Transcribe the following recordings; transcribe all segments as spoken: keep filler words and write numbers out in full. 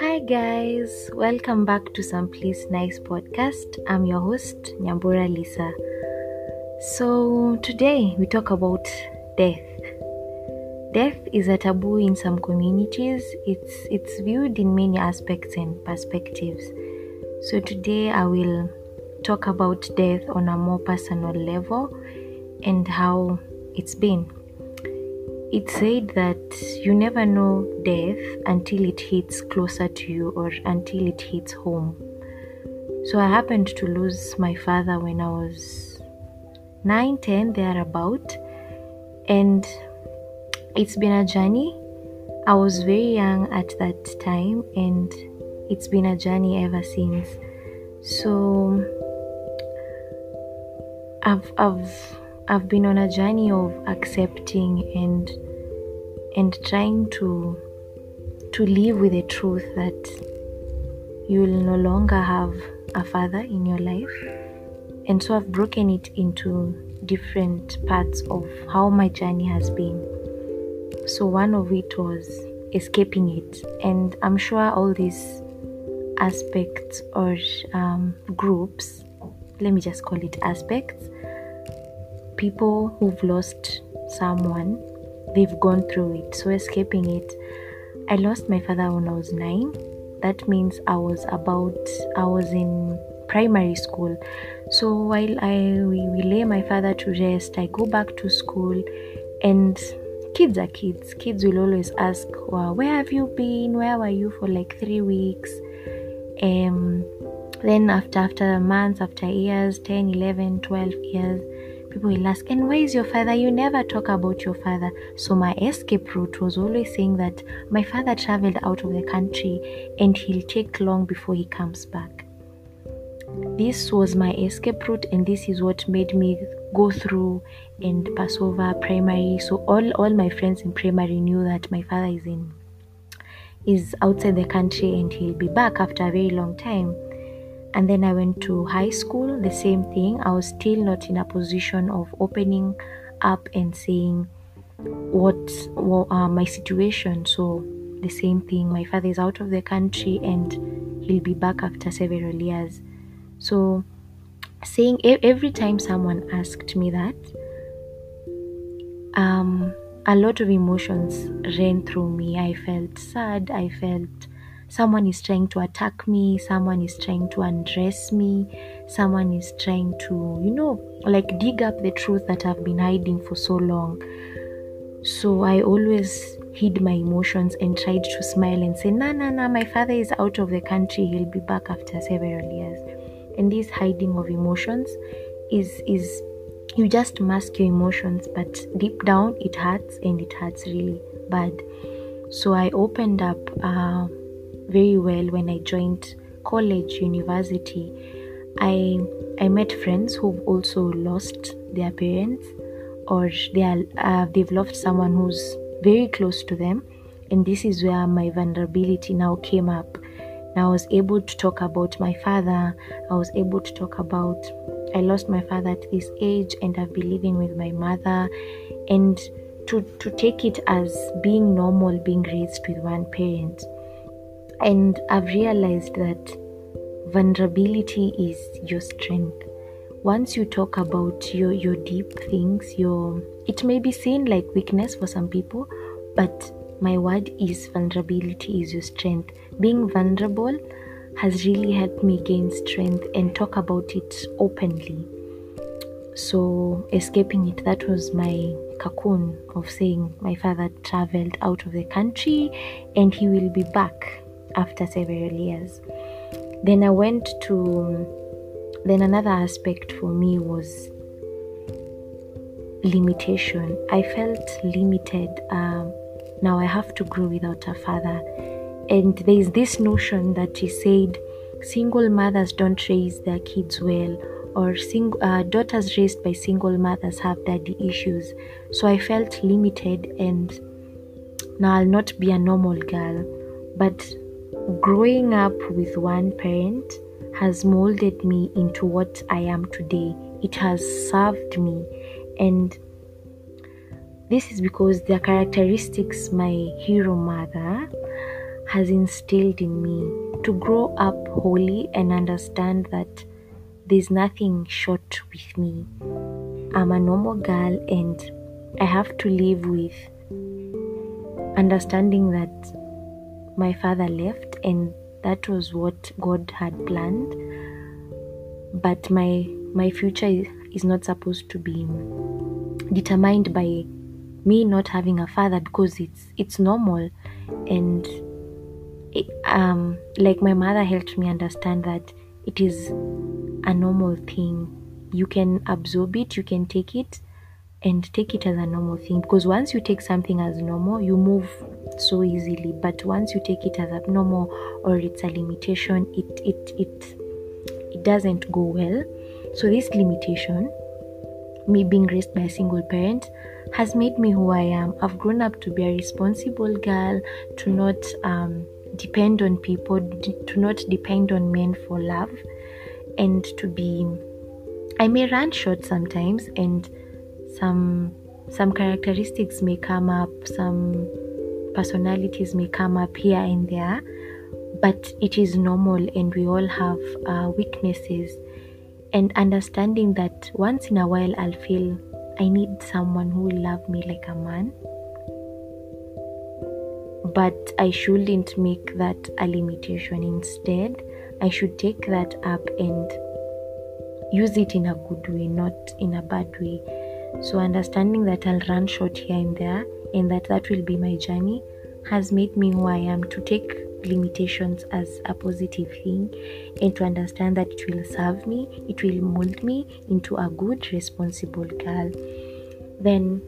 Hi guys, welcome back to Someplace Nice podcast. I'm your host Nyambura Lisa. So today we talk about death. Death is a taboo in some communities. It's it's viewed in many aspects and perspectives. So today I will talk about death on a more personal level and how it's been. It's said that you never know death until it hits closer to you or until it hits home. So I happened to lose my father when I was nine, ten, thereabout. And it's been a journey. I was very young at that time and it's been a journey ever since. So I've... I've I've been on a journey of accepting and and trying to to live with the truth that you'll no longer have a father in your life. And so I've broken it into different parts of how my journey has been. So one of it was escaping it. And I'm sure all these aspects or um, groups, let me just call it aspects, people who've lost someone, they've gone through it. So escaping it, I lost my father when I was nine. That means I was about, I was in primary school. So while I we, we lay my father to rest, I go back to school, and kids are kids. Kids will always ask, well, where have you been? Where were you for like three weeks? Um, then after after months, after years, ten, eleven, twelve years, people will ask, and where is your father? You never talk about your father. So my escape route was always saying that my father traveled out of the country and he'll take long before he comes back. This was my escape route, and this is what made me go through and pass over primary. So all, all my friends in primary knew that my father is in is outside the country and he'll be back after a very long time. And then I went to high school, the same thing. I was still not in a position of opening up and saying what, what uh, my situation. So the same thing, my father is out of the country and he'll be back after several years. So saying every time someone asked me that, um, a lot of emotions ran through me. I felt sad, I felt someone is trying to attack me, someone is trying to undress me, someone is trying to, you know, like dig up the truth that I've been hiding for so long. So I always hid my emotions and tried to smile and say, nah, nah, nah, my father is out of the country, he'll be back after several years. And this hiding of emotions is, is you just mask your emotions, but deep down it hurts, and it hurts really bad. So I opened up uh, very well when I joined college, university. I I met friends who've also lost their parents, or they are, uh, they've lost someone who's very close to them, and this is where my vulnerability now came up. And I was able to talk about my father. I was able to talk about I lost my father at this age, and I've been living with my mother, and to to take it as being normal, being raised with one parent. And I've realized that vulnerability is your strength. Once you talk about your, your deep things, your it may be seen like weakness for some people, but my word is vulnerability is your strength. Being vulnerable has really helped me gain strength and talk about it openly. So escaping it, that was my cocoon of saying my father traveled out of the country and he will be back after several years. Then I went to then another aspect for me was limitation. I felt limited. Um, now I have to grow without a father, and there is this notion that he said single mothers don't raise their kids well, or sing, uh, daughters raised by single mothers have daddy issues. So I felt limited, and now I'll not be a normal girl. But growing up with one parent has molded me into what I am today. It has served me. And This is because their characteristics my hero mother has instilled in me to grow up holy and understand that there's nothing short with me. I'm a normal girl and I have to live with understanding that my father left and that was what God had planned, but my my future is not supposed to be determined by me not having a father, because it's it's normal. And it, um like my mother helped me understand that it is a normal thing. You can absorb it, you can take it and take it as a normal thing, because once you take something as normal, you move so easily, but once you take it as abnormal or it's a limitation, it it it it doesn't go well. So this limitation, me being raised by a single parent, has made me who I am. I've grown up to be a responsible girl, to not um, depend on people, to not depend on men for love, and to be, I may run short sometimes, and some some characteristics may come up, some personalities may come up here and there, but it is normal, and we all have uh, weaknesses. And understanding that once in a while I'll feel I need someone who will love me like a man, but I shouldn't make that a limitation. Instead, I should take that up and use it in a good way, not in a bad way. So understanding that I'll run short here and there, and that that will be my journey, has made me who I am, to take limitations as a positive thing, and to understand that it will serve me, it will mold me into a good, responsible girl. Then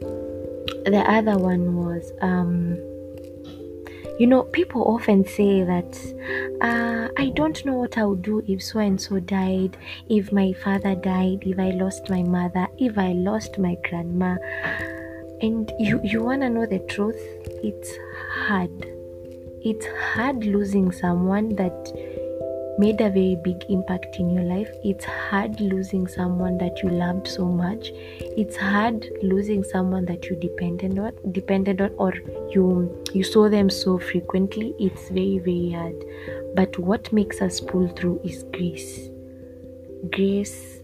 the other one was, um you know, people often say that uh I don't know what I would do if so and so died, if my father died, if I lost my mother, if I lost my grandma. And you you want to know the truth, it's hard. It's hard losing someone that made a very big impact in your life. It's hard losing someone that you loved so much. It's hard losing someone that you depended on, depended on, or you you saw them so frequently. It's very, very hard. But what makes us pull through is grace. Grace,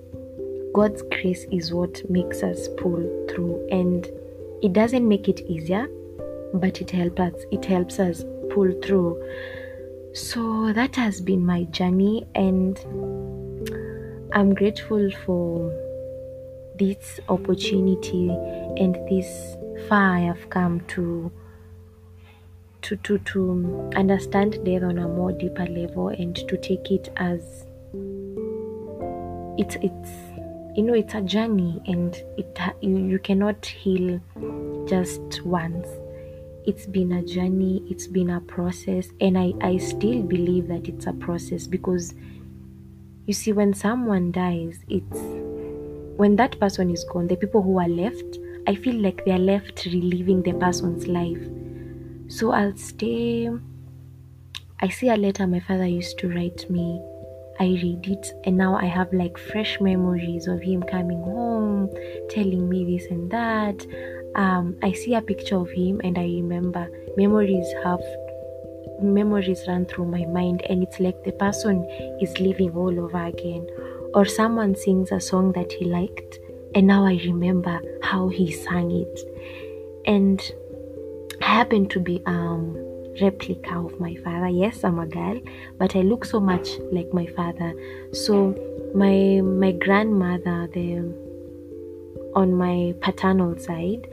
God's grace is what makes us pull through, and it doesn't make it easier, but it helps us. It helps us pull through. So that has been my journey, and I'm grateful for this opportunity and this far I have come to to to to understand death on a more deeper level, and to take it as it's it's you know it's a journey, and it you, you cannot heal just once. It's been a journey, it's been a process, and I, I still believe that it's a process, because you see, when someone dies, it's when that person is gone, the people who are left, I feel like they're left reliving the person's life. So I'll stay. I see a letter my father used to write me. I read it, and now I have like fresh memories of him coming home, telling me this and that. Um, I see a picture of him and I remember. Memories have memories run through my mind, and it's like the person is living all over again. Or someone sings a song that he liked, and now I remember how he sang it. And I happen to be um replica of my father. Yes, I'm a girl, but I look so much like my father. So my my grandmother, the on my paternal side,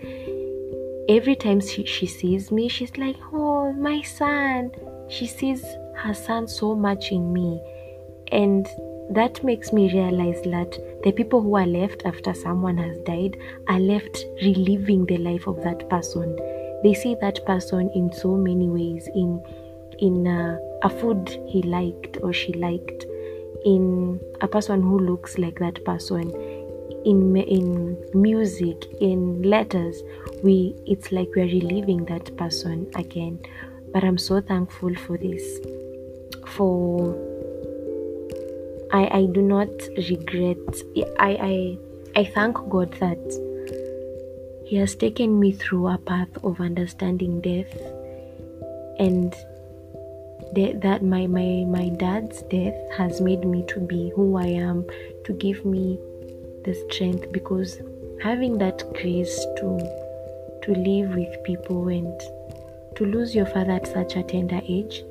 every time she, she sees me, she's like, oh, my son. She sees her son so much in me, and that makes me realize that the people who are left after someone has died are left reliving the life of that person. They see that person in so many ways, in in uh, a food he liked or she liked, in a person who looks like that person, in in music, in letters. We it's like we're reliving that person again. But I'm so thankful for this, for I I do not regret. I I I thank God that He has taken me through a path of understanding death, and de- that my, my, my dad's death has made me to be who I am, to give me the strength, because having that grace to to live with people and to lose your father at such a tender age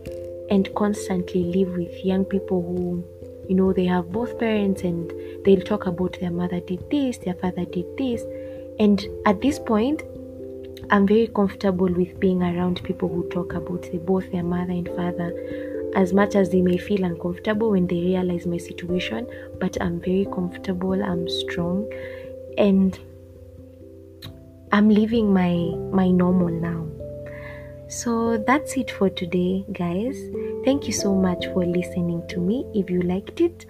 and constantly live with young people who, you know, they have both parents and they'll talk about their mother did this, their father did this. And at this point, I'm very comfortable with being around people who talk about both their mother and father, as much as they may feel uncomfortable when they realize my situation. But I'm very comfortable, I'm strong, and I'm living my my normal now. So that's it for today, guys. Thank you so much for listening to me. If you liked it,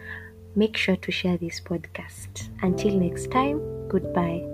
make sure to share this podcast. Until next time, goodbye.